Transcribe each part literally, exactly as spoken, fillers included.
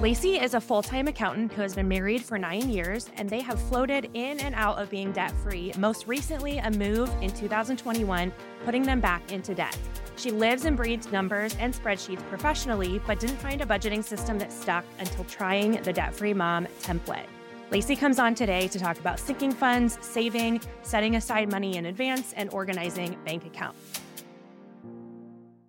Lacey is a full-time accountant who has been married for nine years, and they have floated in and out of being debt-free, most recently a move in two thousand twenty-one, putting them back into debt. She lives and breathes numbers and spreadsheets professionally, but didn't find a budgeting system that stuck until trying the Debt Free Mom template. Lacey comes on today to talk about sinking funds, saving, setting aside money in advance, and organizing bank accounts.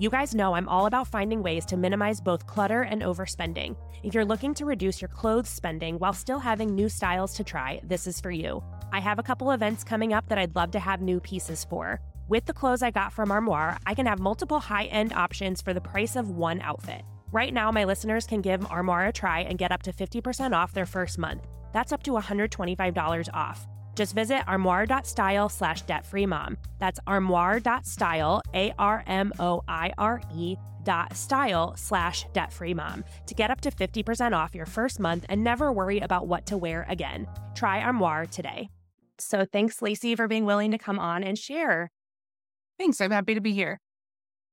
You guys know I'm all about finding ways to minimize both clutter and overspending. If you're looking to reduce your clothes spending while still having new styles to try, this is for you. I have a couple events coming up that I'd love to have new pieces for. With the clothes I got from Armoire, I can have multiple high-end options for the price of one outfit. Right now, my listeners can give Armoire a try and get up to fifty percent off their first month. That's up to one hundred twenty-five dollars off. Just visit armoire.style slash debtfreemom. That's armoire.style, A R M O I R E, dot style slash debtfreemom to get up to fifty percent off your first month and never worry about what to wear again. Try Armoire today. So thanks, Lacey, for being willing to come on and share. Thanks. I'm happy to be here.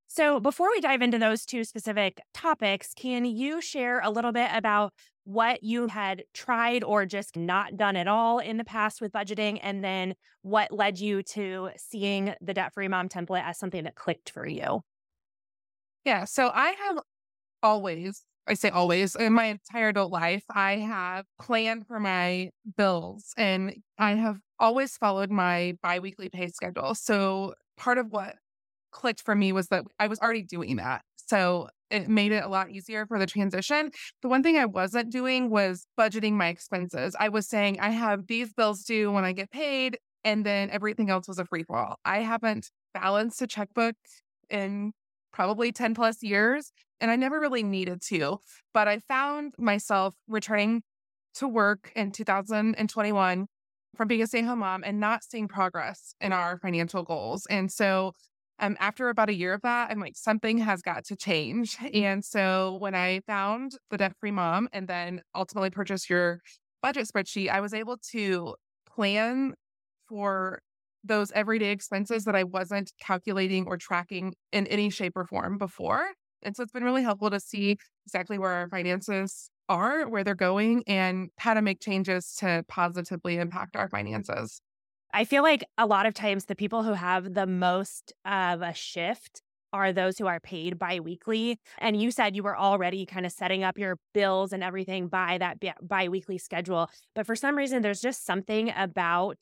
So before we dive into those two specific topics, can you share a little bit about what you had tried or just not done at all in the past with budgeting, and then what led you to seeing the Debt Free Mom template as something that clicked for you? Yeah, so I have always, I say always, in my entire adult life, I have planned for my bills, and I have always followed my biweekly pay schedule. So part of what clicked for me was that I was already doing that. So it made it a lot easier for the transition. The one thing I wasn't doing was budgeting my expenses. I was saying I have these bills due when I get paid, and then everything else was a free for all. I haven't balanced a checkbook in probably ten plus years, and I never really needed to. But I found myself returning to work in two thousand twenty-one from being a stay-at-home mom and not seeing progress in our financial goals. And so Um, after about a year of that, I'm like, something has got to change. And so when I found the Debt Free Mom and then ultimately purchased your budget spreadsheet, I was able to plan for those everyday expenses that I wasn't calculating or tracking in any shape or form before. And so it's been really helpful to see exactly where our finances are, where they're going, and how to make changes to positively impact our finances. I feel like a lot of times the people who have the most of a shift are those who are paid biweekly. And you said you were already kind of setting up your bills and everything by that biweekly schedule. But for some reason, there's just something about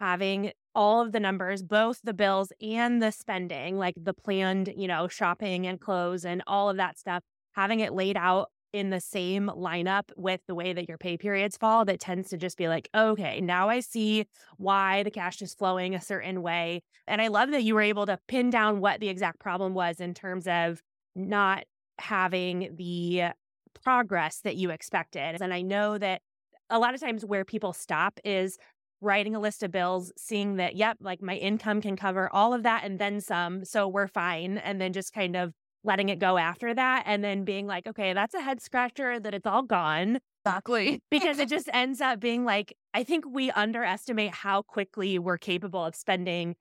having all of the numbers, both the bills and the spending, like the planned, you know, shopping and clothes and all of that stuff, having it laid out in the same lineup with the way that your pay periods fall, that tends to just be like, okay, now I see why the cash is flowing a certain way. And I love that you were able to pin down what the exact problem was in terms of not having the progress that you expected. And I know that a lot of times where people stop is writing a list of bills, seeing that, yep, like my income can cover all of that and then some, so we're fine. And then just kind of letting it go after that and then being like, okay, that's a head scratcher that it's all gone. Exactly. Because it just ends up being like, I think we underestimate how quickly we're capable of spending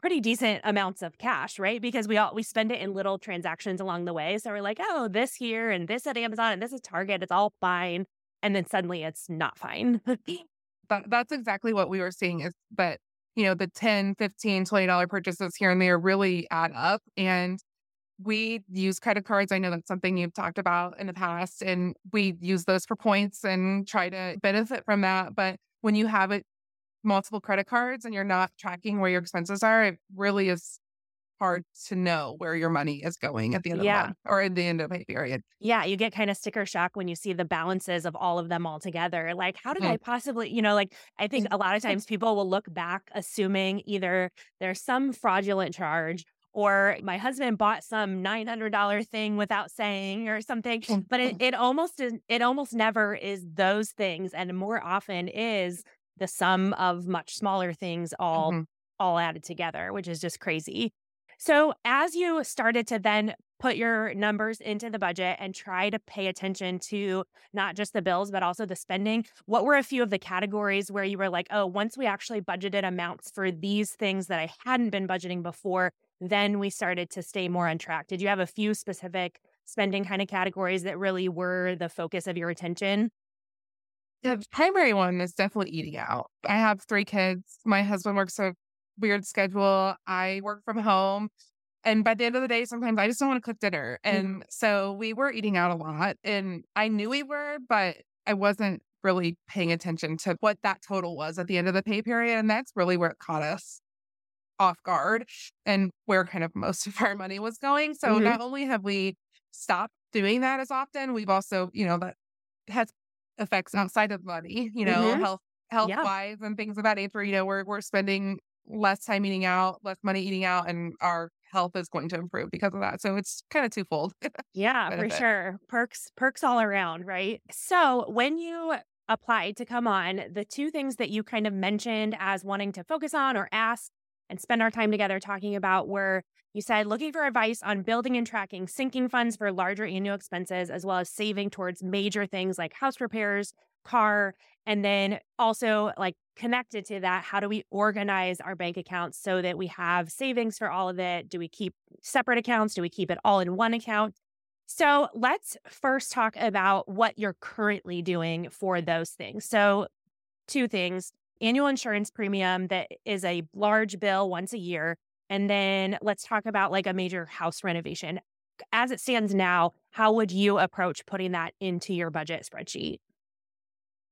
pretty decent amounts of cash, right? Because we all, we spend it in little transactions along the way. So we're like, oh, this here and this at Amazon and this is Target, it's all fine. And then suddenly it's not fine. that, that's exactly what we were seeing is, but you know, the ten, fifteen, twenty dollars purchases here and there really add up. And we use credit cards. I know that's something you've talked about in the past, and we use those for points and try to benefit from that. But when you have it, multiple credit cards and you're not tracking where your expenses are, it really is hard to know where your money is going at the end yeah. of the month or at the end of a period. Yeah, you get kind of sticker shock when you see the balances of all of them all together. Like, how did mm-hmm. I possibly, you know, like I think a lot of times people will look back assuming either there's some fraudulent charge or my husband bought some nine hundred dollars thing without saying or something. But it, it almost is, it almost never is those things. And more often is the sum of much smaller things all, mm-hmm. all added together, which is just crazy. So as you started to then put your numbers into the budget and try to pay attention to not just the bills, but also the spending, what were a few of the categories where you were like, oh, once we actually budgeted amounts for these things that I hadn't been budgeting before, then we started to stay more on track? Did you have a few specific spending kind of categories that really were the focus of your attention? The primary one is definitely eating out. I have three kids. My husband works a weird schedule. I work from home. And by the end of the day, sometimes I just don't want to cook dinner. And mm-hmm. so we were eating out a lot. And I knew we were, but I wasn't really paying attention to what that total was at the end of the pay period. And that's really where it caught us off guard and where kind of most of our money was going. So mm-hmm. not only have we stopped doing that as often, we've also, you know, that has effects outside of money, you know, mm-hmm. health, health yeah. wise and things of that nature. You know, we're, we're spending less time eating out, less money eating out, and our health is going to improve because of that. So it's kind of twofold. Yeah, for sure. Perks, perks all around, right? So when you applied to come on, the two things that you kind of mentioned as wanting to focus on or ask and spend our time together talking about were, you said, looking for advice on building and tracking sinking funds for larger annual expenses, as well as saving towards major things like house repairs, car, and then also like connected to that, how do we organize our bank accounts so that we have savings for all of it? Do we keep separate accounts? Do we keep it all in one account? So let's first talk about what you're currently doing for those things. So two things, annual insurance premium that is a large bill once a year. And then let's talk about like a major house renovation. As it stands now, how would you approach putting that into your budget spreadsheet?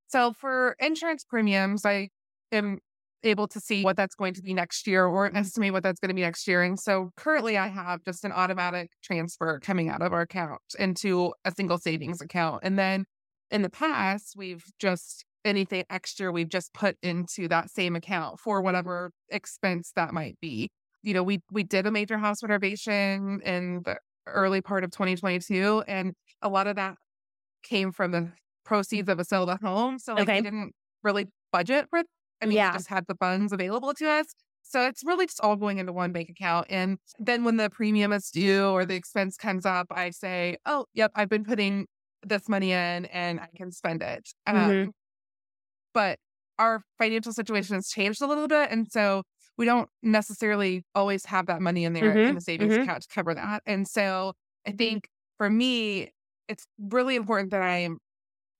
So for insurance premiums, I am able to see what that's going to be next year or estimate what that's going to be next year. And so currently I have just an automatic transfer coming out of our account into a single savings account. And then in the past, we've just anything extra, we've just put into that same account for whatever expense that might be. You know, we we did a major house renovation in the early part of twenty twenty-two, and a lot of that came from the proceeds of a sale of a home. So, like, okay. we didn't really budget for it. I mean, yeah. we just had the funds available to us. So it's really just all going into one bank account. And then when the premium is due or the expense comes up, I say, oh, yep, I've been putting this money in and I can spend it. Mm-hmm. Um, but our financial situation has changed a little bit. And so we don't necessarily always have that money in there mm-hmm. in the savings mm-hmm. account to cover that. And so I think for me, it's really important that I am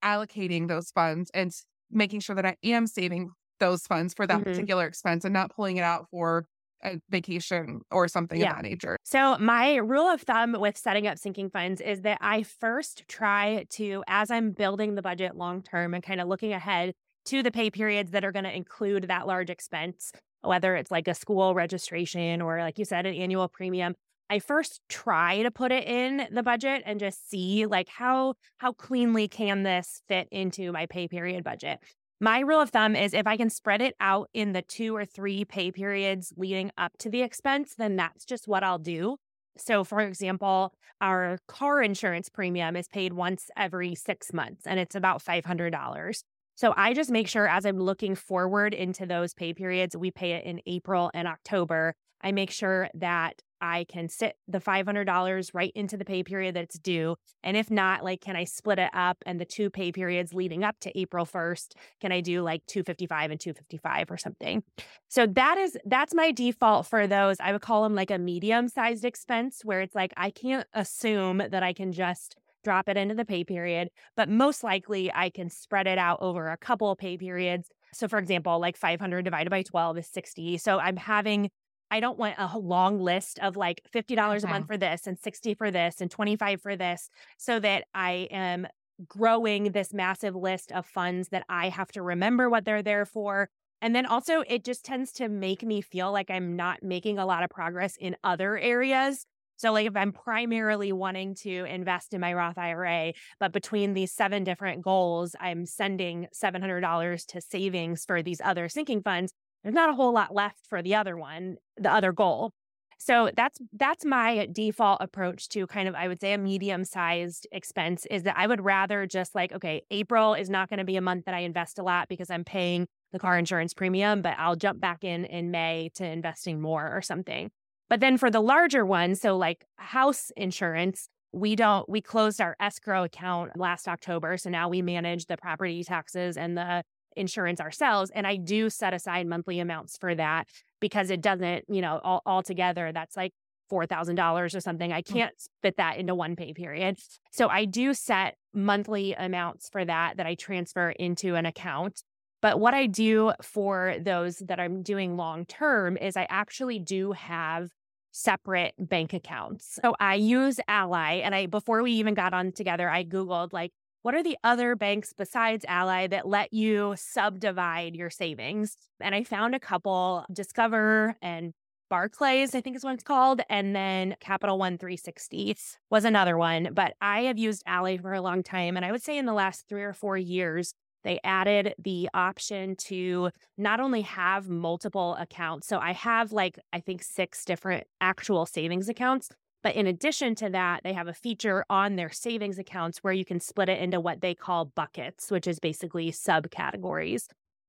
allocating those funds and making sure that I am saving those funds for that mm-hmm. particular expense and not pulling it out for a vacation or something yeah. of that nature. So my rule of thumb with setting up sinking funds is that I first try to, as I'm building the budget long-term and kind of looking ahead to the pay periods that are going to include that large expense, whether it's like a school registration or, like you said, an annual premium, I first try to put it in the budget and just see like how how cleanly can this fit into my pay period budget. My rule of thumb is if I can spread it out in the two or three pay periods leading up to the expense, then that's just what I'll do. So, for example, our car insurance premium is paid once every six months and it's about five hundred dollars. So I just make sure as I'm looking forward into those pay periods, we pay it in April and October. I make sure that I can sit the five hundred dollars right into the pay period that it's due. And if not, like, can I split it up and the two pay periods leading up to April first, can I do like two hundred fifty-five dollars and two hundred fifty-five dollars or something? So that is, that's my default for those. I would call them like a medium-sized expense where it's like, I can't assume that I can just drop it into the pay period, but most likely I can spread it out over a couple of pay periods. So for example, like five hundred divided by twelve is sixty. So I'm having, I don't want a long list of like fifty dollars okay. a month for this and sixty for this and twenty-five for this, so that I am growing this massive list of funds that I have to remember what they're there for. And then also it just tends to make me feel like I'm not making a lot of progress in other areas. So like if I'm primarily wanting to invest in my Roth I R A, but between these seven different goals, I'm sending seven hundred dollars to savings for these other sinking funds, there's not a whole lot left for the other one, the other goal. So that's that's my default approach to kind of, I would say, a medium-sized expense, is that I would rather just like, okay, April is not going to be a month that I invest a lot because I'm paying the car insurance premium, but I'll jump back in in May to investing more or something. But then for the larger one, so like house insurance, we don't, we closed our escrow account last October. So now we manage the property taxes and the insurance ourselves. And I do set aside monthly amounts for that because it doesn't, you know, all, all together, that's like four thousand dollars or something. I can't fit that into one pay period. So I do set monthly amounts for that, that I transfer into an account. But what I do for those that I'm doing long-term is I actually do have separate bank accounts. So I use Ally, and I, before we even got on together, I Googled like, what are the other banks besides Ally that let you subdivide your savings? And I found a couple, Discover and Barclays, I think is what it's called. And then Capital One three sixty was another one. But I have used Ally for a long time. And I would say in the last three or four years, they added the option to not only have multiple accounts. So I have like, I think six different actual savings accounts. But in addition to that, they have a feature on their savings accounts where you can split it into what they call buckets, which is basically subcategories.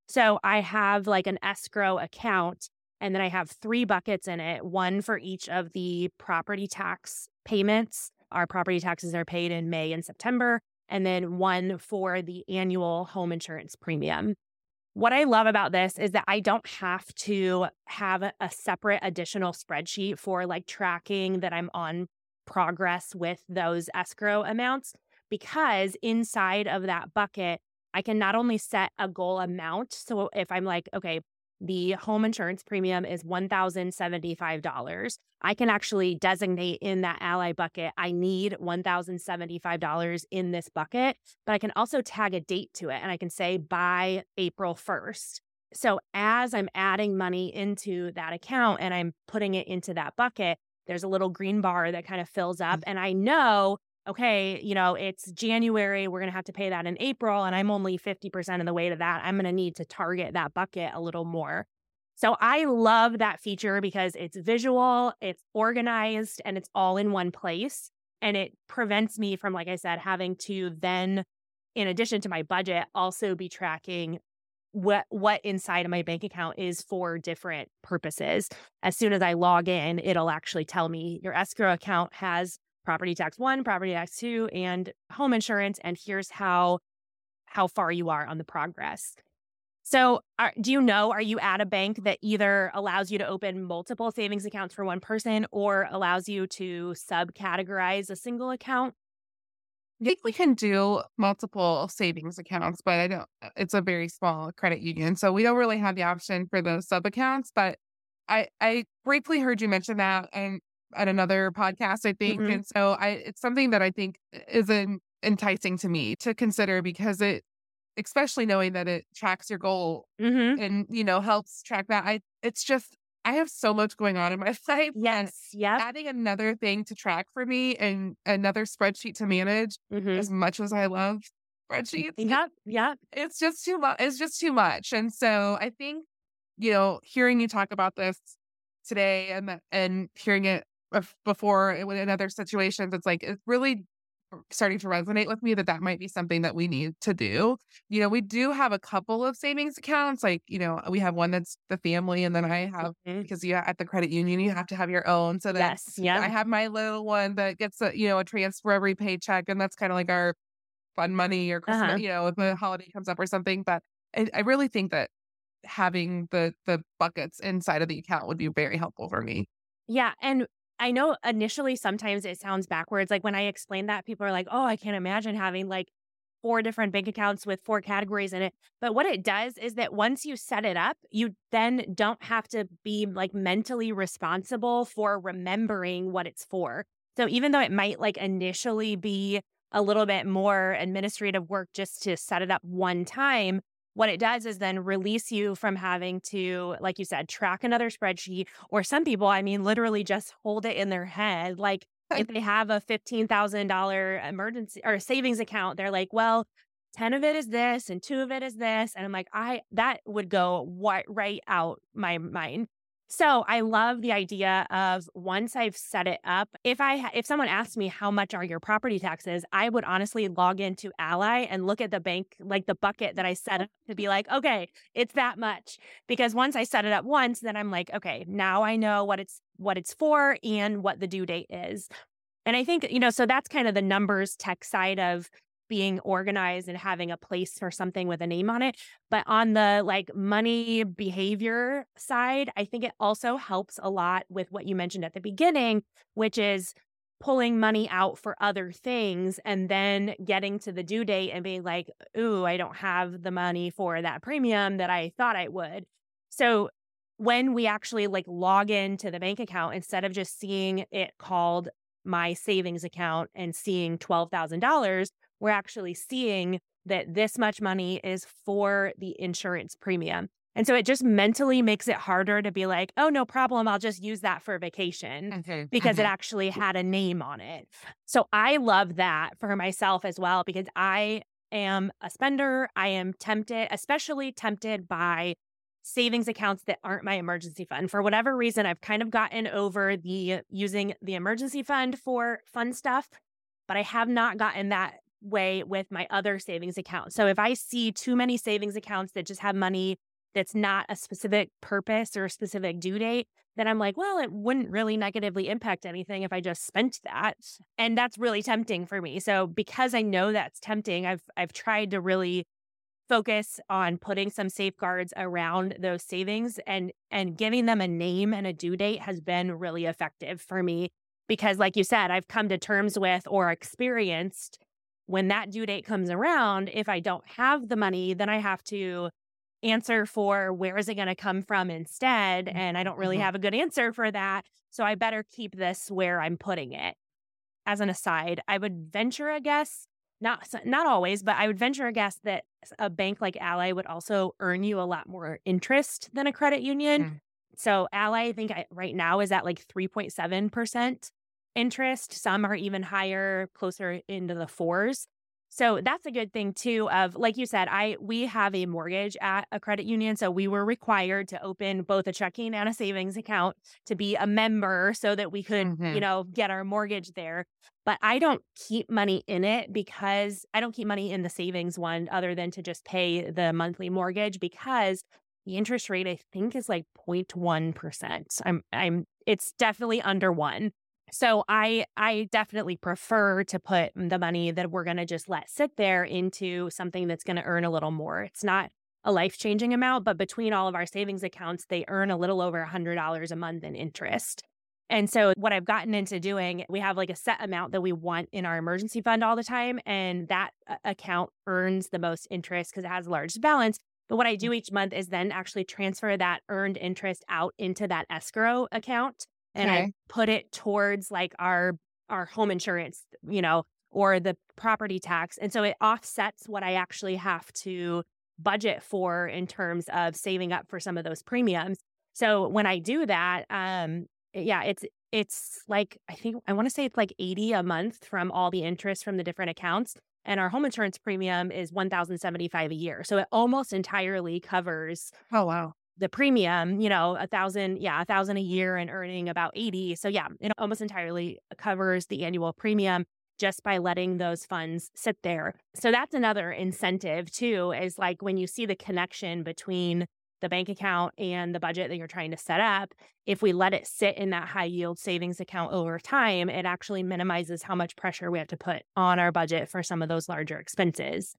So I have like an escrow account, and then I have three buckets in it, one for each of the property tax payments. Our property taxes are paid in May and September, and then one for the annual home insurance premium. What I love about this is that I don't have to have a separate additional spreadsheet for like tracking that I'm on progress with those escrow amounts, because inside of that bucket, I can not only set a goal amount. So if I'm like, okay, the home insurance premium is one thousand seventy-five dollars. I can actually designate in that Ally bucket, I need one thousand seventy-five dollars in this bucket, but I can also tag a date to it, and I can say by April first. So as I'm adding money into that account and I'm putting it into that bucket, there's a little green bar that kind of fills up, and I know, okay, you know, it's January, we're going to have to pay that in April, and I'm only fifty percent of the way to that. I'm going to need to target that bucket a little more. So I love that feature because it's visual, it's organized, and it's all in one place. And it prevents me from, like I said, having to then, in addition to my budget, also be tracking what what inside of my bank account is for different purposes. As soon as I log in, it'll actually tell me your escrow account has property tax one, property tax two, and home insurance. And here's how how far you are on the progress. So are, do you know, are you at a bank that either allows you to open multiple savings accounts for one person or allows you to subcategorize a single account? I think we can do multiple savings accounts, but I don't, it's a very small credit union. So we don't really have the option for those sub accounts, but I, I briefly heard you mention that and at another podcast, I think. Mm-hmm. And so I, it's something that I think is an, enticing to me to consider because it, especially knowing that it tracks your goal mm-hmm. and, you know, helps track that. I, it's just, I have so much going on in my life. Yes. Yeah. Adding another thing to track for me and another spreadsheet to manage mm-hmm. as much as I love spreadsheets. Yeah. Yeah. It's just too much. It's just too much. And so I think, you know, hearing you talk about this today and, and hearing it before in other situations, it's like it's really starting to resonate with me that that might be something that we need to do. You know, we do have a couple of savings accounts, like, you know, we have one that's the family, and then I have mm-hmm. because you at the credit union you have to have your own. So that yes, yeah, I have my little one that gets a, you know, a transfer every paycheck, and that's kind of like our fun money or Christmas, uh-huh. you know, if a holiday comes up or something. But I, I really think that having the the buckets inside of the account would be very helpful for me. Yeah, and I know initially sometimes it sounds backwards. Like when I explain that, people are like, oh, I can't imagine having like four different bank accounts with four categories in it. But what it does is that once you set it up, you then don't have to be like mentally responsible for remembering what it's for. So even though it might like initially be a little bit more administrative work just to set it up one time, what it does is then release you from having to, like you said, track another spreadsheet. Or some people, I mean, literally just hold it in their head. Like if they have a fifteen thousand dollars emergency or savings account, they're like, well, ten of it is this and two of it is this. And I'm like, I that would go right out my mind. So I love the idea of once I've set it up, if I if someone asked me how much are your property taxes, I would honestly log into Ally and look at the bank, like the bucket that I set up to be like, okay, it's that much. Because once I set it up once, then I'm like, okay, now I know what it's what it's for and what the due date is. And I think, you know, so that's kind of the numbers tech side of being organized and having a place for something with a name on it. But on the like money behavior side, I think it also helps a lot with what you mentioned at the beginning, which is pulling money out for other things and then getting to the due date and being like, ooh, I don't have the money for that premium that I thought I would. So when we actually like log into the bank account, instead of just seeing it called my savings account and seeing twelve thousand dollars, we're actually seeing that this much money is for the insurance premium. And so it just mentally makes it harder to be like, oh, no problem, I'll just use that for vacation okay. because okay. it actually had a name on it. So I love that for myself as well, because I am a spender. I am tempted, especially tempted by savings accounts that aren't my emergency fund. For whatever reason, I've kind of gotten over the using the emergency fund for fun stuff, but I have not gotten that way with my other savings account. So if I see too many savings accounts that just have money that's not a specific purpose or a specific due date, then I'm like, well, it wouldn't really negatively impact anything if I just spent that. And that's really tempting for me. So because I know that's tempting, I've I've tried to really focus on putting some safeguards around those savings, and and giving them a name and a due date has been really effective for me. Because like you said, I've come to terms with or experienced when that due date comes around, if I don't have the money, then I have to answer for where is it going to come from instead. And I don't really have a good answer for that. So I better keep this where I'm putting it. As an aside, I would venture a guess, not not always, but I would venture a guess that a bank like Ally would also earn you a lot more interest than a credit union. Yeah. So Ally, I think I, right now is at like three point seven percent. interest. Some are even higher, closer into the fours. So that's a good thing too of, like you said, I we have a mortgage at a credit union. So we were required to open both a checking and a savings account to be a member so that we could, mm-hmm. you know, get our mortgage there. But I don't keep money in it because I don't keep money in the savings one other than to just pay the monthly mortgage, because the interest rate I think is like zero point one percent. I'm I'm it's definitely under one. So I I definitely prefer to put the money that we're going to just let sit there into something that's going to earn a little more. It's not a life-changing amount, but between all of our savings accounts, they earn a little over one hundred dollars a month in interest. And so what I've gotten into doing, we have like a set amount that we want in our emergency fund all the time, and that account earns the most interest because it has the largest balance. But what I do each month is then actually transfer that earned interest out into that escrow account. And okay. I put it towards like our our home insurance, you know, or the property tax. And so it offsets what I actually have to budget for in terms of saving up for some of those premiums. So when I do that, um, yeah, it's it's like, I think I want to say it's like eighty a month from all the interest from the different accounts. And our home insurance premium is one thousand seventy-five dollars a year. So it almost entirely covers. Oh, wow. The premium, you know, a thousand, yeah, a thousand a year and earning about eighty. So yeah, it almost entirely covers the annual premium just by letting those funds sit there. So that's another incentive too, is like when you see the connection between the bank account and the budget that you're trying to set up, if we let it sit in that high yield savings account over time, it actually minimizes how much pressure we have to put on our budget for some of those larger expenses.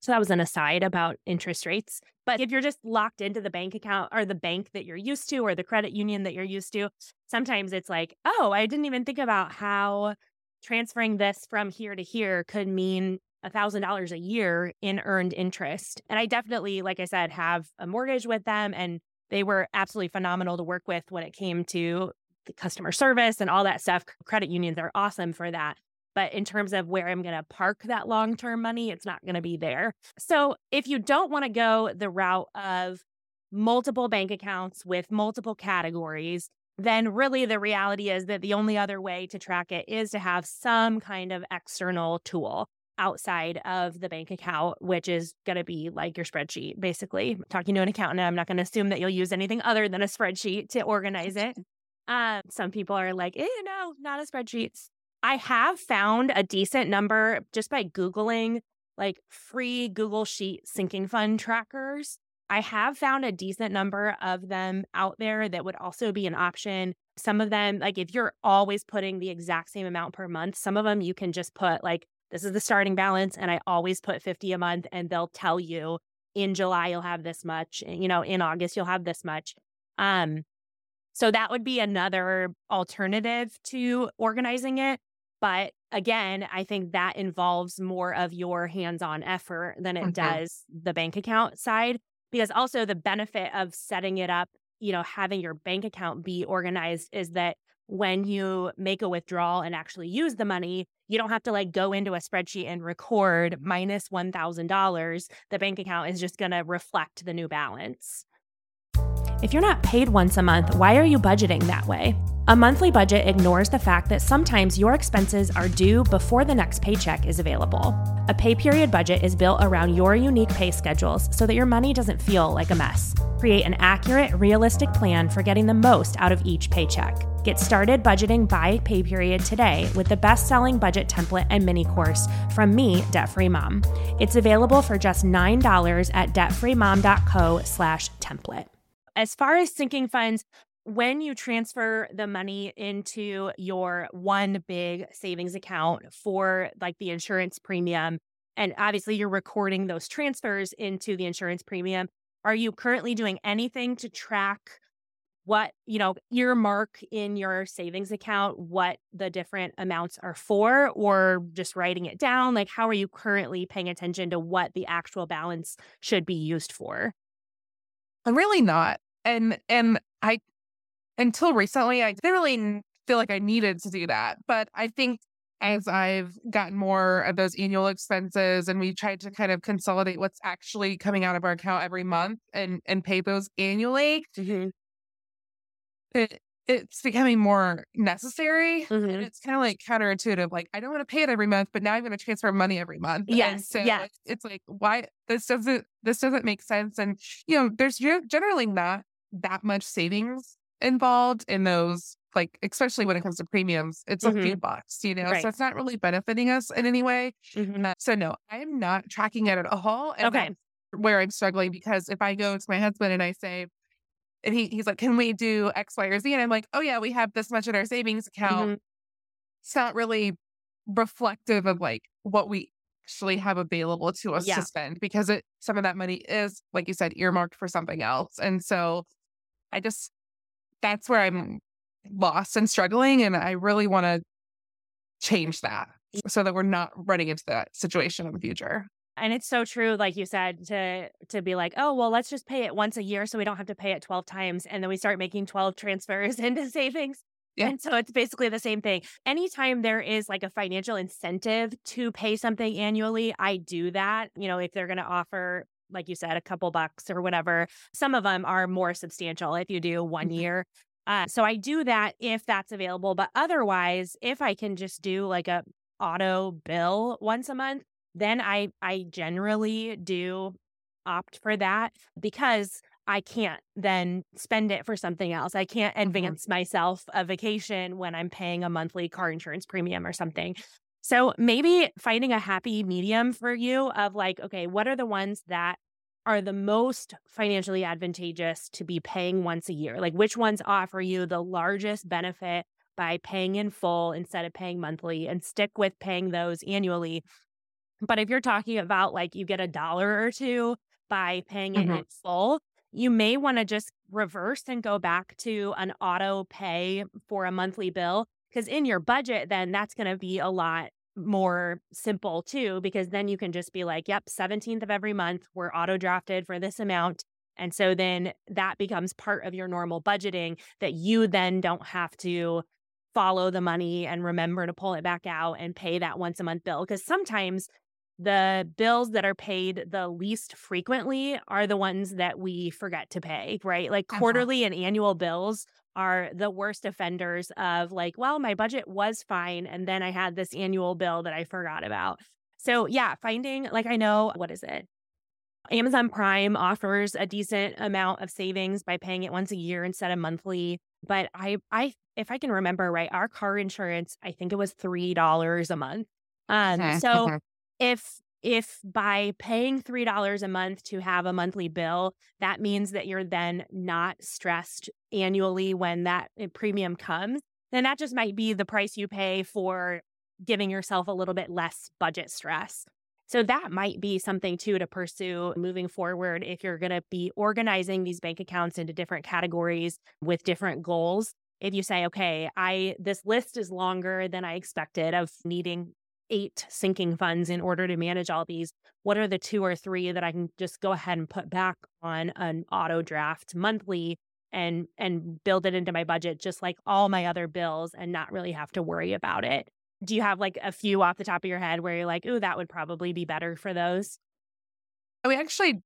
So that was an aside about interest rates. But if you're just locked into the bank account or the bank that you're used to or the credit union that you're used to, sometimes it's like, oh, I didn't even think about how transferring this from here to here could mean one thousand dollars a year in earned interest. And I definitely, like I said, have a mortgage with them, and they were absolutely phenomenal to work with when it came to the customer service and all that stuff. Credit unions are awesome for that. But in terms of where I'm going to park that long-term money, it's not going to be there. So if you don't want to go the route of multiple bank accounts with multiple categories, then really the reality is that the only other way to track it is to have some kind of external tool. outside of the bank account, which is going to be like your spreadsheet, basically. I'm talking to an accountant, I'm not going to assume that you'll use anything other than a spreadsheet to organize it. Um, some people are like, eh, no, not a spreadsheet. I have found a decent number just by Googling like free Google Sheet sinking fund trackers. I have found a decent number of them out there that would also be an option. Some of them, like if you're always putting the exact same amount per month, some of them you can just put like, this is the starting balance and I always put fifty a month, and they'll tell you in July you'll have this much, you know, in August you'll have this much. Um, so that would be another alternative to organizing it. But again, I think that involves more of your hands-on effort than it okay. does the bank account side, because also the benefit of setting it up, you know, having your bank account be organized is that when you make a withdrawal and actually use the money, you don't have to like go into a spreadsheet and record minus one thousand dollars. The bank account is just going to reflect the new balance. If you're not paid once a month, why are you budgeting that way? A monthly budget ignores the fact that sometimes your expenses are due before the next paycheck is available. A pay period budget is built around your unique pay schedules so that your money doesn't feel like a mess. Create an accurate, realistic plan for getting the most out of each paycheck. Get started budgeting by pay period today with the best-selling budget template and mini course from me, Debt Free Mom. It's available for just nine dollars at debtfreemom.co slash template. As far as sinking funds, when you transfer the money into your one big savings account for like the insurance premium, and obviously you're recording those transfers into the insurance premium, are you currently doing anything to track what, you know, earmark in your savings account, what the different amounts are for, or just writing it down? Like, how are you currently paying attention to what the actual balance should be used for? I'm really not. And and I, until recently, I didn't really feel like I needed to do that. But I think as I've gotten more of those annual expenses and we tried to kind of consolidate what's actually coming out of our account every month and, and pay those annually, mm-hmm. it, it's becoming more necessary. Mm-hmm. And it's kind of like counterintuitive. Like, I don't want to pay it every month, but now I'm going to transfer money every month. Yes. And so yes. It's, it's like, why? This doesn't, this doesn't make sense. And, you know, there's generally not that much savings involved in those, like, especially when it comes to premiums, it's mm-hmm. a few bucks, you know, right. So it's not really benefiting us in any way. Mm-hmm. So no, I'm not tracking it at all. And okay. that's where I'm struggling, because if I go to my husband and I say, and he, he's like, can we do X, Y, or Z? And I'm like, oh yeah, we have this much in our savings account. Mm-hmm. It's not really reflective of like what we actually have available to us yeah. to spend, because it, some of that money is, like you said, earmarked for something else. And so I just, that's where I'm lost and struggling. And I really want to change that so that we're not running into that situation in the future. And it's so true, like you said, to to be like, oh, well, let's just pay it once a year so we don't have to pay it twelve times. And then we start making twelve transfers into savings. Yeah. And so it's basically the same thing. Anytime there is like a financial incentive to pay something annually, I do that. You know, if they're going to offer, like you said, a couple bucks or whatever, some of them are more substantial if you do one year. Uh, so I do that if that's available. But otherwise, if I can just do like a auto bill once a month, then I, I generally do opt for that, because I can't then spend it for something else. I can't advance mm-hmm. myself a vacation when I'm paying a monthly car insurance premium or something. So maybe finding a happy medium for you of like, okay, what are the ones that are the most financially advantageous to be paying once a year? Like, which ones offer you the largest benefit by paying in full instead of paying monthly, and stick with paying those annually. But if you're talking about like you get a dollar or two by paying it mm-hmm. in full, you may want to just reverse and go back to an auto pay for a monthly bill, because in your budget, then that's going to be a lot more simple too, because then you can just be like, yep, seventeenth of every month, we're auto drafted for this amount. And so then that becomes part of your normal budgeting that you then don't have to follow the money and remember to pull it back out and pay that once a month bill. Because sometimes the bills that are paid the least frequently are the ones that we forget to pay, right? Like uh-huh. quarterly and annual bills are the worst offenders of like, well, my budget was fine, and then I had this annual bill that I forgot about. So yeah, finding, like, I know, what is it? Amazon Prime offers a decent amount of savings by paying it once a year instead of monthly. But I, I, if I can remember right, our car insurance, I think it was three dollars a month. Um, okay. So if, if by paying three dollars a month to have a monthly bill, that means that you're then not stressed annually when that premium comes, then that just might be the price you pay for giving yourself a little bit less budget stress. So that might be something too to pursue moving forward if you're going to be organizing these bank accounts into different categories with different goals. If you say, okay, I this list is longer than I expected of needing eight sinking funds in order to manage all these, what are the two or three that I can just go ahead and put back on an auto draft monthly and and build it into my budget just like all my other bills and not really have to worry about it? Do you have like a few off the top of your head where you're like, ooh, that would probably be better for those? We actually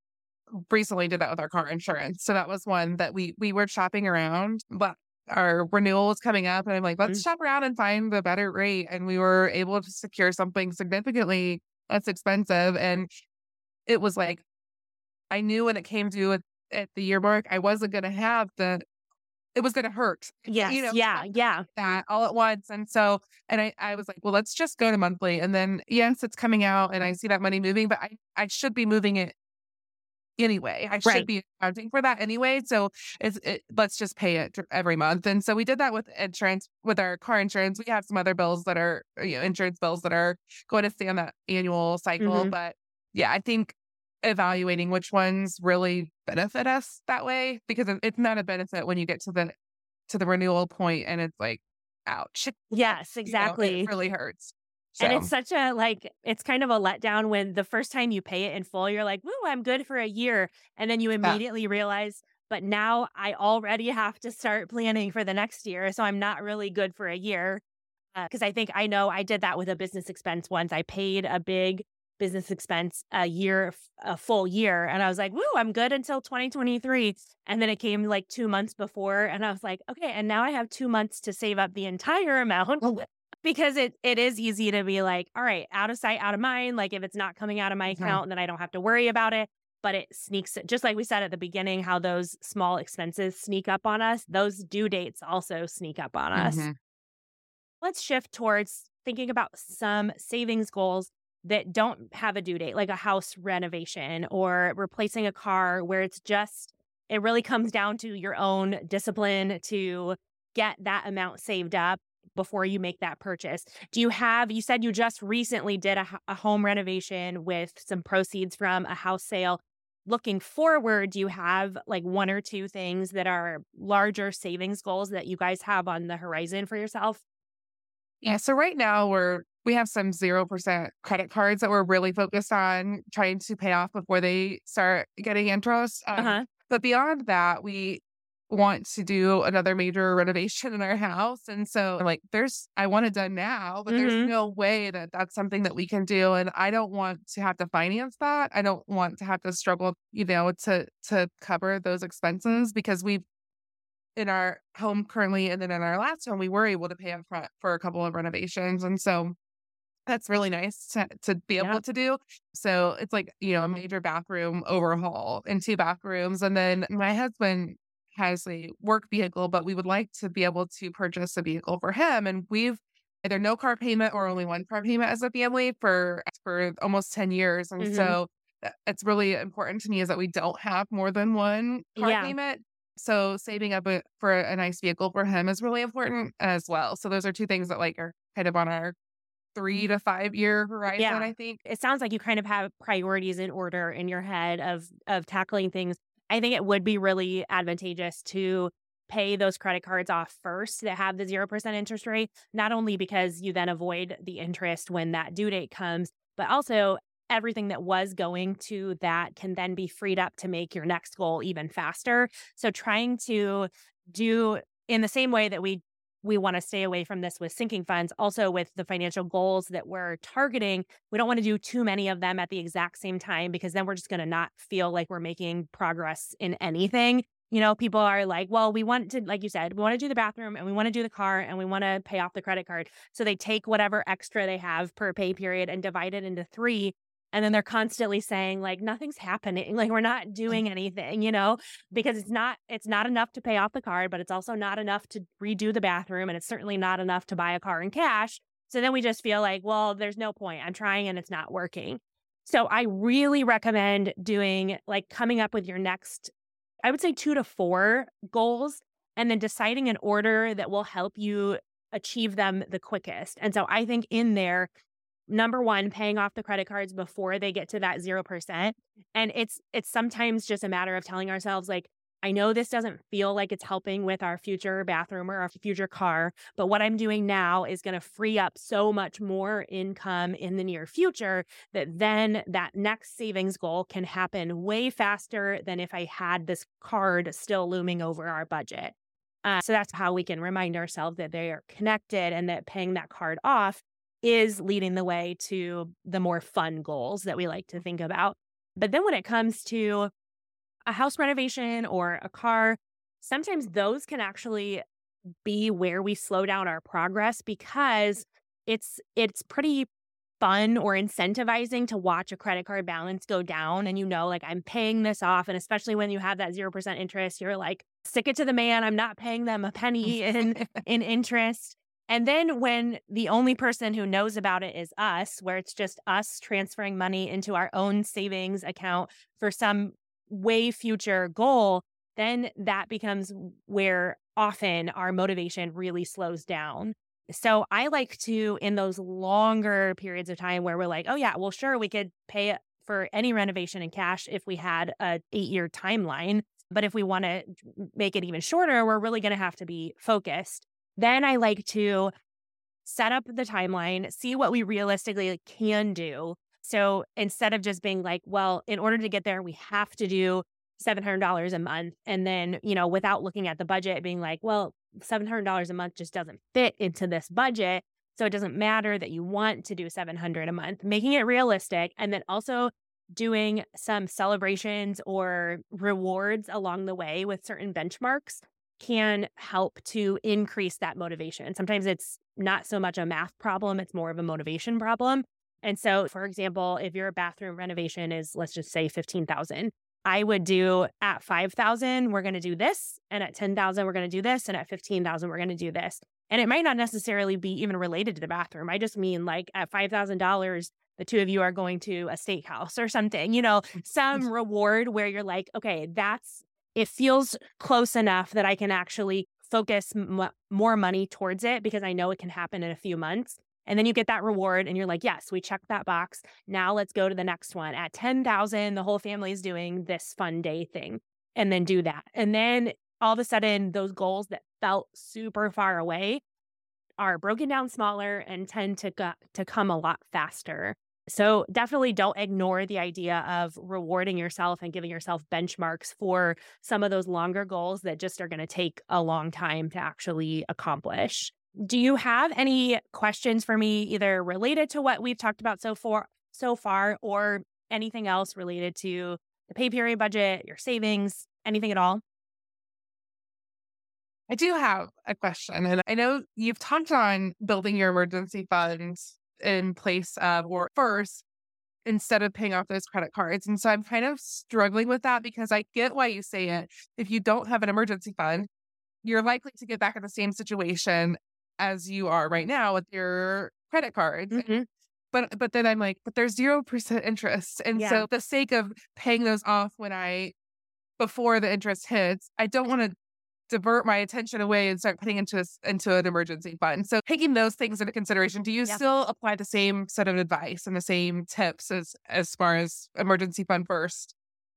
recently did that with our car insurance. So that was one that we we were shopping around, but our renewal was coming up and I'm like, let's mm-hmm. shop around and find the better rate. And we were able to secure something significantly less expensive. And it was like, I knew when it came to at, at the year mark, I wasn't going to have the It was going to hurt. Yes. You know, yeah. Yeah. That all at once. And so, and I, I was like, well, let's just go to monthly. And then, yes, it's coming out and I see that money moving, but I, I should be moving it anyway. I right. should be accounting for that anyway. So it's, it, let's just pay it every month. And so we did that with insurance, with our car insurance. We have some other bills that are, you know, insurance bills that are going to stay on that annual cycle. Mm-hmm. But yeah, I think evaluating which ones really benefit us that way, because it's not a benefit when you get to the to the renewal point and it's like, ouch. Yes, exactly. You know, it really hurts. So. And it's such a, like, it's kind of a letdown when the first time you pay it in full, you're like, woo, I'm good for a year. And then you immediately yeah. realize, but now I already have to start planning for the next year. So I'm not really good for a year. Because uh, I think I know I did that with a business expense once. I paid a big business expense a year, a full year. And I was like, woo, I'm good until twenty twenty-three. And then it came like two months before. And I was like, okay, and now I have two months to save up the entire amount, because it it is easy to be like, all right, out of sight, out of mind. Like if it's not coming out of my account, mm-hmm. then I don't have to worry about it. But it sneaks, just like we said at the beginning, how those small expenses sneak up on us. Those due dates also sneak up on us. Mm-hmm. Let's shift towards thinking about some savings goals that don't have a due date, like a house renovation or replacing a car, where it's just, it really comes down to your own discipline to get that amount saved up before you make that purchase. Do you have, you said you just recently did a, a home renovation with some proceeds from a house sale. Looking forward, do you have like one or two things that are larger savings goals that you guys have on the horizon for yourself? Yeah. So right now we're, We have some zero percent credit cards that we're really focused on trying to pay off before they start getting interest. Um, uh-huh. But beyond that, we want to do another major renovation in our house. And so like there's, I want it done now, but mm-hmm. there's no way that that's something that we can do. And I don't want to have to finance that. I don't want to have to struggle, you know, to, to cover those expenses, because we've, in our home currently, and then in our last home, we were able to pay up front for a couple of renovations. And so that's really nice to, to be able yeah. to do. So it's like, you know, a major bathroom overhaul and two bathrooms. And then my husband has a work vehicle, but we would like to be able to purchase a vehicle for him. And we've either no car payment or only one car payment as a family for, for almost ten years. And mm-hmm. so it's really important to me is that we don't have more than one car yeah. payment. So saving up a, for a nice vehicle for him is really important as well. So those are two things that like are kind of on our three to five year horizon, yeah. I think. It sounds like you kind of have priorities in order in your head of of tackling things. I think it would be really advantageous to pay those credit cards off first that have the zero percent interest rate, not only because you then avoid the interest when that due date comes, but also everything that was going to that can then be freed up to make your next goal even faster. So trying to do in the same way that we We want to stay away from this with sinking funds. Also with the financial goals that we're targeting, we don't want to do too many of them at the exact same time, because then we're just going to not feel like we're making progress in anything. You know, people are like, well, we want to, like you said, we want to do the bathroom and we want to do the car and we want to pay off the credit card. So they take whatever extra they have per pay period and divide it into three. And then they're constantly saying like, nothing's happening. Like, we're not doing anything, you know, because it's not, it's not enough to pay off the card, but it's also not enough to redo the bathroom. And it's certainly not enough to buy a car in cash. So then we just feel like, well, there's no point. I'm trying and it's not working. So I really recommend doing like coming up with your next, I would say two to four goals, and then deciding an order that will help you achieve them the quickest. And so I think in there, number one, paying off the credit cards before they get to that zero percent. And it's it's sometimes just a matter of telling ourselves like, I know this doesn't feel like it's helping with our future bathroom or our future car, but what I'm doing now is going to free up so much more income in the near future that then that next savings goal can happen way faster than if I had this card still looming over our budget. Uh, so that's how we can remind ourselves that they are connected and that paying that card off is leading the way to the more fun goals that we like to think about. But then when it comes to a house renovation or a car, sometimes those can actually be where we slow down our progress, because it's it's pretty fun or incentivizing to watch a credit card balance go down. And you know, like, I'm paying this off. And especially when you have that zero percent interest, you're like, stick it to the man. I'm not paying them a penny in, in interest. And then when the only person who knows about it is us, where it's just us transferring money into our own savings account for some way future goal, then that becomes where often our motivation really slows down. So I like to, in those longer periods of time where we're like, oh yeah, well, sure, we could pay for any renovation in cash if we had an eight-year timeline. But if we want to make it even shorter, we're really going to have to be focused. Then I like to set up the timeline, see what we realistically can do. So instead of just being like, well, in order to get there, we have to do seven hundred dollars a month. And then, you know, without looking at the budget, being like, well, seven hundred dollars a month just doesn't fit into this budget. So it doesn't matter that you want to do seven hundred dollars a month, making it realistic. And then also doing some celebrations or rewards along the way with certain benchmarks can help to increase that motivation. Sometimes it's not so much a math problem, it's more of a motivation problem. And so, for example, if your bathroom renovation is, let's just say fifteen thousand, I would do at five thousand, we're going to do this. And at ten thousand, we're going to do this. And at fifteen thousand, we're going to do this. And it might not necessarily be even related to the bathroom. I just mean like at five thousand dollars, the two of you are going to a steakhouse or something, you know, some reward where you're like, okay, that's, it feels close enough that I can actually focus m- more money towards it because I know it can happen in a few months. And then you get that reward and you're like, yes, we checked that box. Now let's go to the next one. At ten thousand, the whole family is doing this fun day thing, and then do that. And then all of a sudden, those goals that felt super far away are broken down smaller and tend to, go- to come a lot faster. So definitely don't ignore the idea of rewarding yourself and giving yourself benchmarks for some of those longer goals that just are going to take a long time to actually accomplish. Do you have any questions for me, either related to what we've talked about so far, so far, or anything else related to the pay period budget, your savings, anything at all? I do have a question. And I know you've talked on building your emergency funds in place of, or first, instead of paying off those credit cards. And so I'm kind of struggling with that because I get why you say it. If you don't have an emergency fund, you're likely to get back in the same situation as you are right now with your credit card. Mm-hmm. But but then I'm like, but there's zero percent interest. And yeah. So the sake of paying those off when I, before the interest hits, I don't want to divert my attention away and start putting into a, into an emergency fund. So taking those things into consideration, do you yeah. still apply the same set of advice and the same tips as, as far as emergency fund first,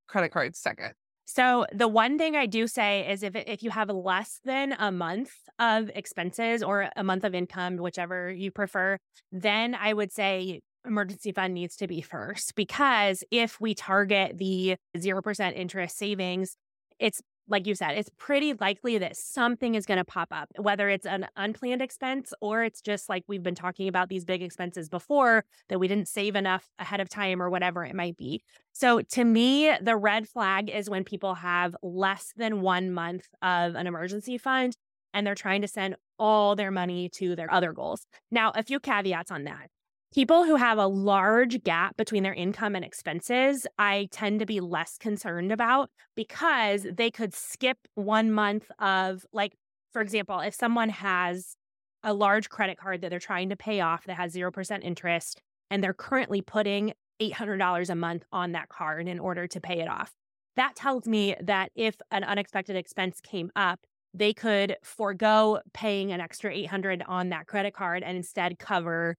credit card second? So the one thing I do say is if if you have less than a month of expenses or a month of income, whichever you prefer, then I would say emergency fund needs to be first, because if we target the zero percent interest savings, it's like you said, it's pretty likely that something is going to pop up, whether it's an unplanned expense or it's just like we've been talking about these big expenses before that we didn't save enough ahead of time or whatever it might be. So to me, the red flag is when people have less than one month of an emergency fund and they're trying to send all their money to their other goals. Now, a few caveats on that. People who have a large gap between their income and expenses, I tend to be less concerned about because they could skip one month of, like, for example, if someone has a large credit card that they're trying to pay off that has zero percent interest, and they're currently putting eight hundred dollars a month on that card in order to pay it off. That tells me that if an unexpected expense came up, they could forego paying an extra eight hundred dollars on that credit card and instead cover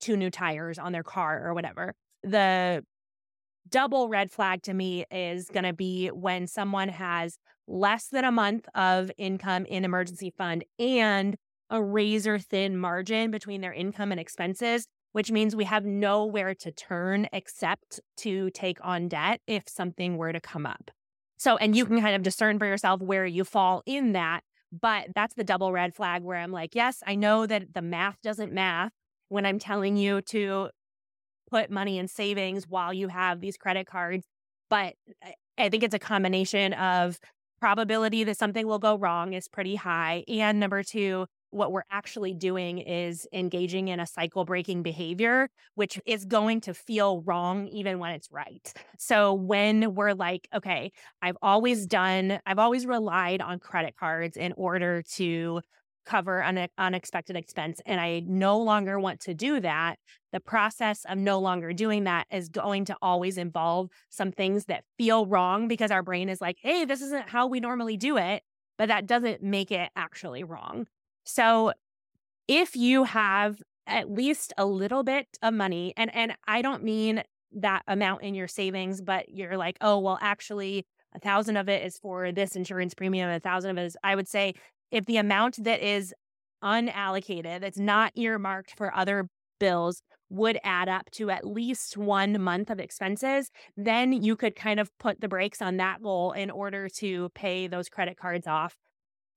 two new tires on their car or whatever. The double red flag to me is going to be when someone has less than a month of income in emergency fund and a razor thin margin between their income and expenses, which means we have nowhere to turn except to take on debt if something were to come up. So, and you can kind of discern for yourself where you fall in that, but that's the double red flag where I'm like, yes, I know that the math doesn't math when I'm telling you to put money in savings while you have these credit cards. But I think it's a combination of probability that something will go wrong is pretty high. And number two, what we're actually doing is engaging in a cycle-breaking behavior, which is going to feel wrong even when it's right. So when we're like, okay, I've always done, I've always relied on credit cards in order to cover an unexpected expense, and I no longer want to do that, the process of no longer doing that is going to always involve some things that feel wrong because our brain is like, hey, this isn't how we normally do it, but that doesn't make it actually wrong. So if you have at least a little bit of money, and, and I don't mean that amount in your savings, but you're like, oh, well, actually, a thousand of it is for this insurance premium, a thousand of it is, I would say, if the amount that is unallocated, that's not earmarked for other bills, would add up to at least one month of expenses, then you could kind of put the brakes on that goal in order to pay those credit cards off.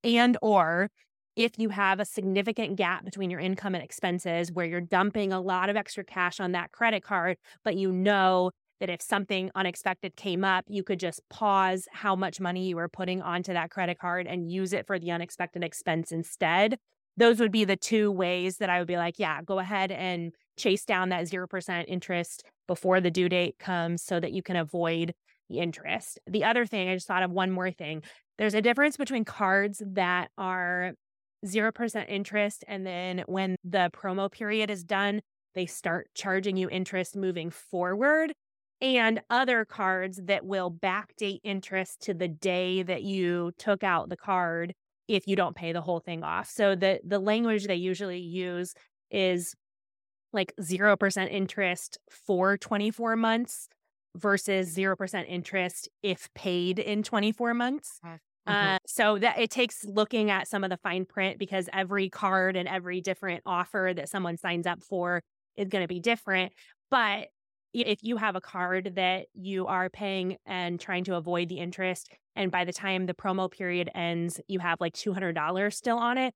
And or if you have a significant gap between your income and expenses where you're dumping a lot of extra cash on that credit card, but you know that if something unexpected came up, you could just pause how much money you were putting onto that credit card and use it for the unexpected expense instead. Those would be the two ways that I would be like, yeah, go ahead and chase down that zero percent interest before the due date comes so that you can avoid the interest. The other thing, I just thought of one more thing. There's a difference between cards that are zero percent interest, and then when the promo period is done, they start charging you interest moving forward, and other cards that will backdate interest to the day that you took out the card if you don't pay the whole thing off. So the, the language they usually use is like zero percent interest for twenty-four months versus zero percent interest if paid in twenty-four months. Mm-hmm. Uh, so that it takes looking at some of the fine print because every card and every different offer that someone signs up for is going to be different. But if you have a card that you are paying and trying to avoid the interest, and by the time the promo period ends, you have like two hundred dollars still on it,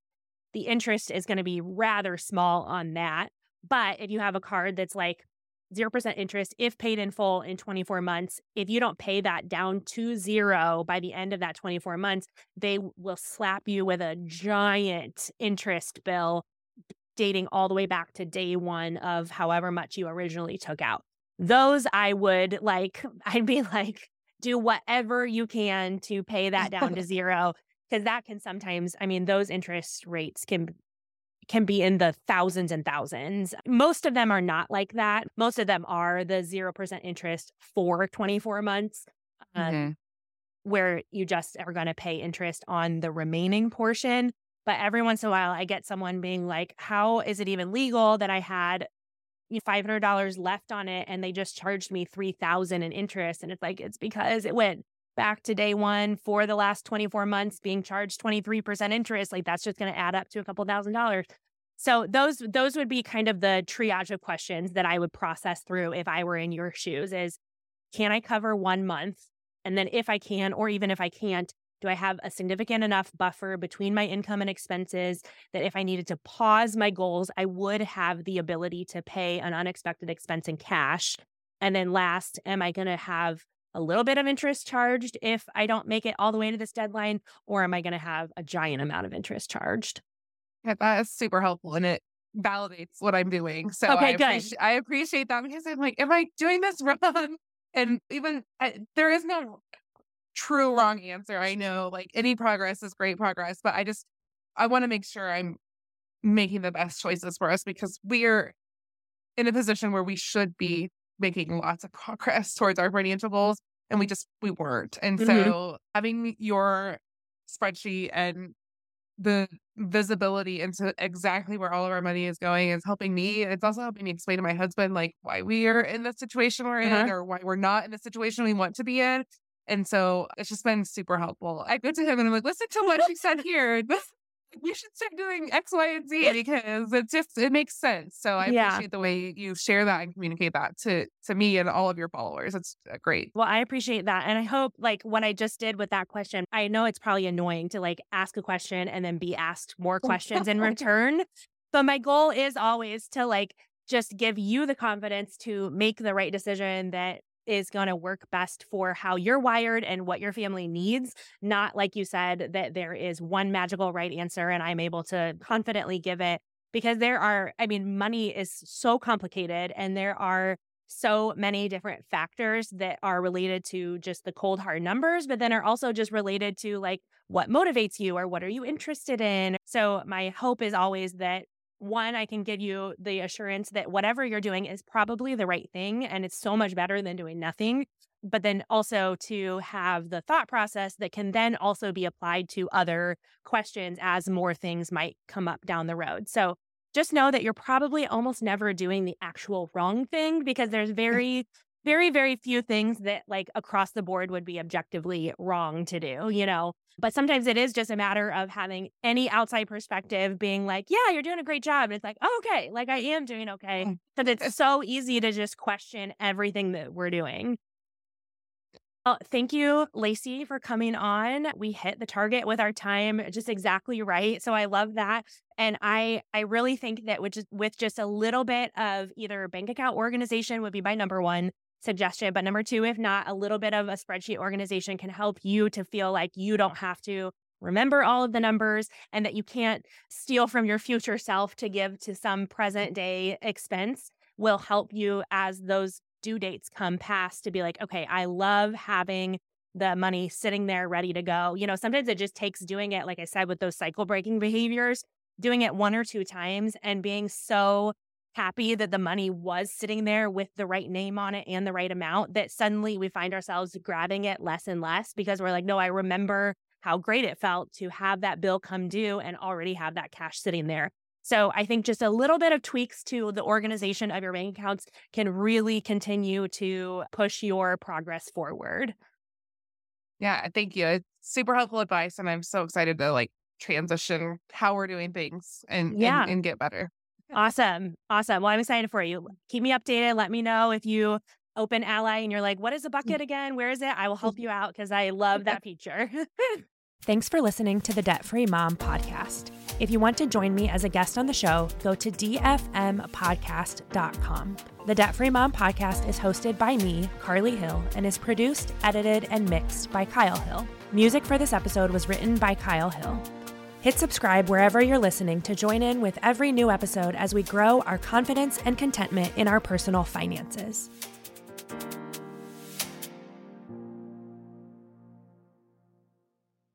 the interest is going to be rather small on that. But if you have a card that's like zero percent interest, if paid in full in twenty-four months, if you don't pay that down to zero by the end of that twenty-four months, they will slap you with a giant interest bill dating all the way back to day one of however much you originally took out. Those I would like, I'd be like, do whatever you can to pay that down to zero. Cause that can sometimes, I mean, those interest rates can, can be in the thousands and thousands. Most of them are not like that. Most of them are the zero percent interest for twenty-four months, um, mm-hmm. where you just are going to pay interest on the remaining portion. But every once in a while I get someone being like, how is it even legal that I had five hundred dollars left on it and they just charged me three thousand dollars in interest? And it's like, it's because it went back to day one for the last twenty-four months being charged twenty-three percent interest. Like that's just going to add up to a couple thousand dollars. So those those would be kind of the triage of questions that I would process through if I were in your shoes is, can I cover one month? And then if I can, or even if I can't, Do I have a significant enough buffer between my income and expenses that if I needed to pause my goals, I would have the ability to pay an unexpected expense in cash? And then last, am I going to have a little bit of interest charged if I don't make it all the way to this deadline, or am I going to have a giant amount of interest charged? Yeah, that is super helpful, and it validates what I'm doing. So okay, I, good. Appreci- I appreciate that, because I'm like, am I doing this wrong? And even I, there is no true wrong answer. I know like any progress is great progress, but I just, I want to make sure I'm making the best choices for us, because we're in a position where we should be making lots of progress towards our financial goals, and we just, we weren't. And mm-hmm. so having your spreadsheet and the visibility into exactly where all of our money is going is helping me. It's also helping me explain to my husband, like, why we are in the situation we're uh-huh. in, or why we're not in the situation we want to be in. And so it's just been super helpful. I go to him and I'm like, listen to what you said here. You should start doing X, Y, and Z, because it just, it makes sense. So I yeah. appreciate the way you share that and communicate that to, to me and all of your followers. It's great. Well, I appreciate that. And I hope like what I just did with that question, I know it's probably annoying to like ask a question and then be asked more questions in return. But my goal is always to like, just give you the confidence to make the right decision that is going to work best for how you're wired and what your family needs. Not like you said, that there is one magical right answer and I'm able to confidently give it, because there are, I mean, money is so complicated and there are so many different factors that are related to just the cold hard numbers, but then are also just related to like what motivates you or what are you interested in. So my hope is always that one, I can give you the assurance that whatever you're doing is probably the right thing and it's so much better than doing nothing. But then also to have the thought process that can then also be applied to other questions as more things might come up down the road. So just know that you're probably almost never doing the actual wrong thing, because there's very, very, very few things that like across the board would be objectively wrong to do, you know? But sometimes it is just a matter of having any outside perspective being like, yeah, you're doing a great job. And it's like, oh, okay, like I am doing okay. Because it's so easy to just question everything that we're doing. Well, thank you, Lacey, for coming on. We hit the target with our time just exactly right. So I love that. And I I really think that with just, with just a little bit of either bank account organization would be my number one suggestion. But number two, if not, a little bit of a spreadsheet organization can help you to feel like you don't have to remember all of the numbers and that you can't steal from your future self to give to some present day expense. Will help you as those due dates come past to be like, okay, I love having the money sitting there ready to go. You know, sometimes it just takes doing it, like I said, with those cycle breaking behaviors, doing it one or two times and being so happy that the money was sitting there with the right name on it and the right amount, that suddenly we find ourselves grabbing it less and less, because we're like, no, I remember how great it felt to have that bill come due and already have that cash sitting there. So I think just a little bit of tweaks to the organization of your bank accounts can really continue to push your progress forward. Yeah, thank you. It's super helpful advice. And I'm so excited to like transition how we're doing things and, yeah. and, and get better. Awesome. Awesome. Well, I'm excited for you. Keep me updated. Let me know if you open Ally and you're like, what is the bucket again? Where is it? I will help you out, because I love that feature. Thanks for listening to the Debt Free Mom podcast. If you want to join me as a guest on the show, go to d f m podcast dot com. The Debt Free Mom podcast is hosted by me, Carly Hill, and is produced, edited, and mixed by Kyle Hill. Music for this episode was written by Kyle Hill. Hit subscribe wherever you're listening to join in with every new episode as we grow our confidence and contentment in our personal finances.